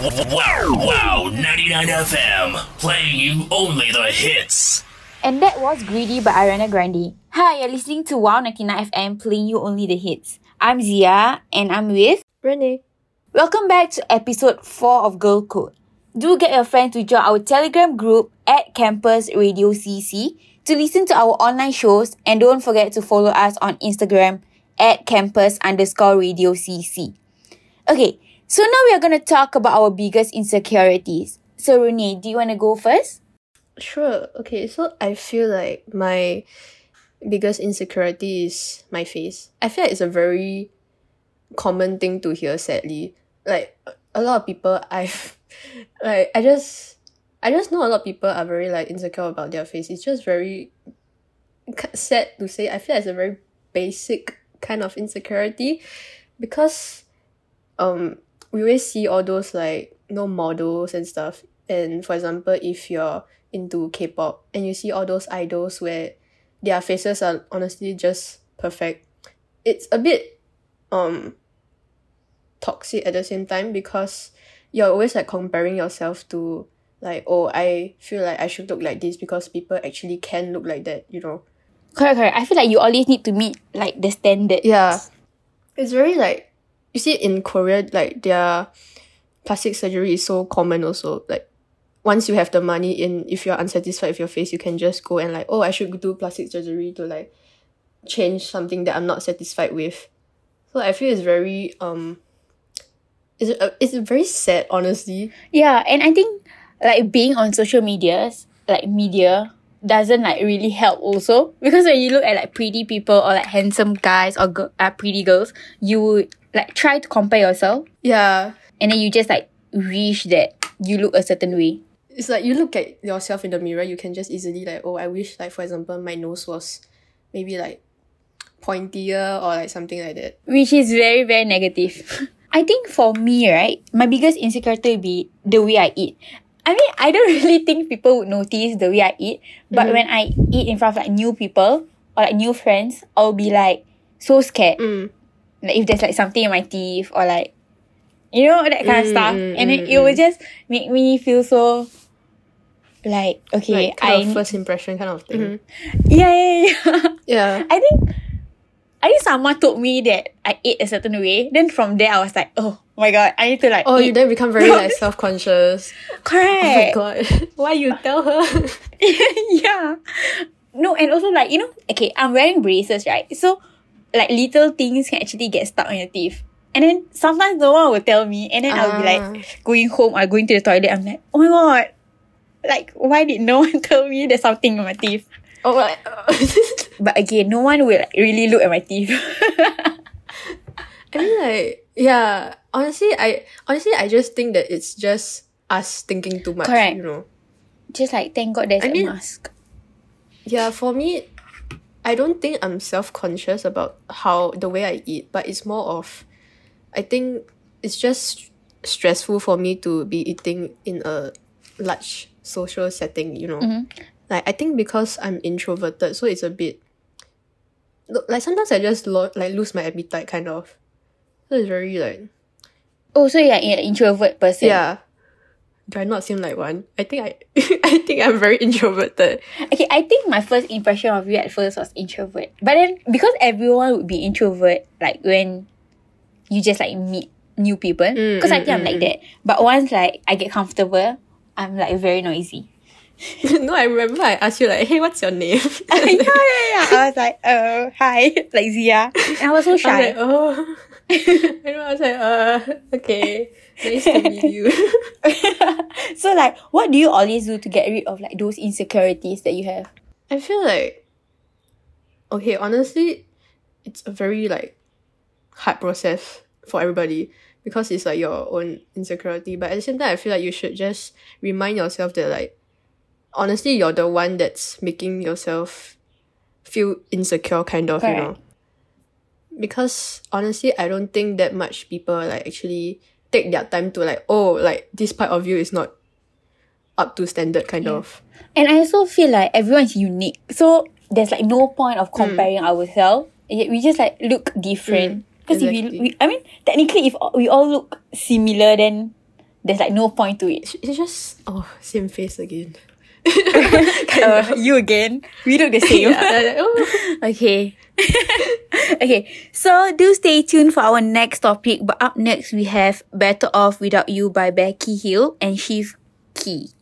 Wow 99 FM, playing you only the hits. And that was Greedy by Ariana Grande. Hi, you're listening to Wow 99 FM, playing you only the hits. I'm Zia, and I'm with Renee. Welcome back to episode 4 of Girl Code. Do get your friends to join our Telegram group at Campus Radio CC to listen to our online shows, and don't forget to follow us on Instagram at Campus_Radio CC. Okay, so now we are going to talk about our biggest insecurities. So Renee, do you want to go first? Sure. Okay, so I feel like my biggest insecurity is my face. I feel like it's a very common thing to hear, sadly. Like, a lot of people I just know a lot of people are very insecure about their face. It's just very sad to say. I feel like it's a very basic kind of insecurity because we always see all those models and stuff. And for example, if you're into K-pop and you see all those idols where their faces are honestly just perfect, it's a bit toxic at the same time because you're always comparing yourself to I feel like I should look like this because people actually can look like that, you know. Correct. I feel like you always need to meet the standard. Yeah. It's very you see in Korea, their plastic surgery is so common also. Once you have the money and if you're unsatisfied with your face, you can just go and I should do plastic surgery to change something that I'm not satisfied with. So I feel it's very it's very sad, honestly. Yeah, and I think being on social medias, media doesn't really help also, because when you look at pretty people or handsome guys or pretty girls, you would try to compare yourself. Yeah, and then you just wish that you look a certain way. It's you look at yourself in the mirror, you can just easily I wish for example my nose was maybe pointier or something like that, which is very, very negative. I think for me, right, my biggest insecurity would be the way I eat. I mean, I don't really think people would notice the way I eat, but when I eat in front of new people or new friends, I'll be so scared. Mm. If there's something in my teeth or that kind of stuff, and then it will just make me feel so okay, kind of first impression kind of thing. Mm-hmm. Yeah. Yeah. I think someone told me that I ate a certain way. Then from there, I was oh my god, I need to eat. You then become very self-conscious. Correct. Oh my god, why you tell her? Yeah. No, and also okay, I'm wearing braces, right? So, little things can actually get stuck on your teeth. And then sometimes no one will tell me. And then I'll be going home or going to the toilet. I'm oh my god, why did no one tell me there's something in my teeth? Oh, but again, no one will really look at my teeth. I mean, yeah. Honestly, I just think that it's just us thinking too much. Correct. You know. Just thank God there's a mask. Yeah, for me, I don't think I'm self-conscious about the way I eat, but it's more of, I think it's just stressful for me to be eating in a large social setting. You know. Mm-hmm. I think because I'm introverted, so it's a bit... sometimes I just lose my appetite, kind of. So it's very, Oh, so you're an introvert person. Yeah. Do I not seem like one? I think I'm very introverted. Okay, I think my first impression of you at first was introvert. But then, because everyone would be introvert, when you just, meet new people. Because I think I'm like that. But once, I get comfortable, I'm, very noisy. No, I remember I asked you hey, what's your name? Yeah. I was hi, Zia. And I was so shy. I was I was okay, nice to meet you. So what do you always do to get rid of those insecurities that you have? I feel okay, honestly, it's a very hard process for everybody because it's your own insecurity. But at the same time, I feel you should just remind yourself that honestly, you're the one that's making yourself feel insecure, kind of. Correct. You know. Because, honestly, I don't think that much people, actually take their time to, this part of you is not up to standard, kind of. And I also feel everyone's unique. So, there's, no point of comparing ourselves. We just, look different. Because if we technically, if we all look similar, then there's like no point to it. It's just same face again. You again. We look the same. Okay. Okay, so do stay tuned for our next topic. But up next, we have Better Off Without You by Becky Hill and Shiv Key.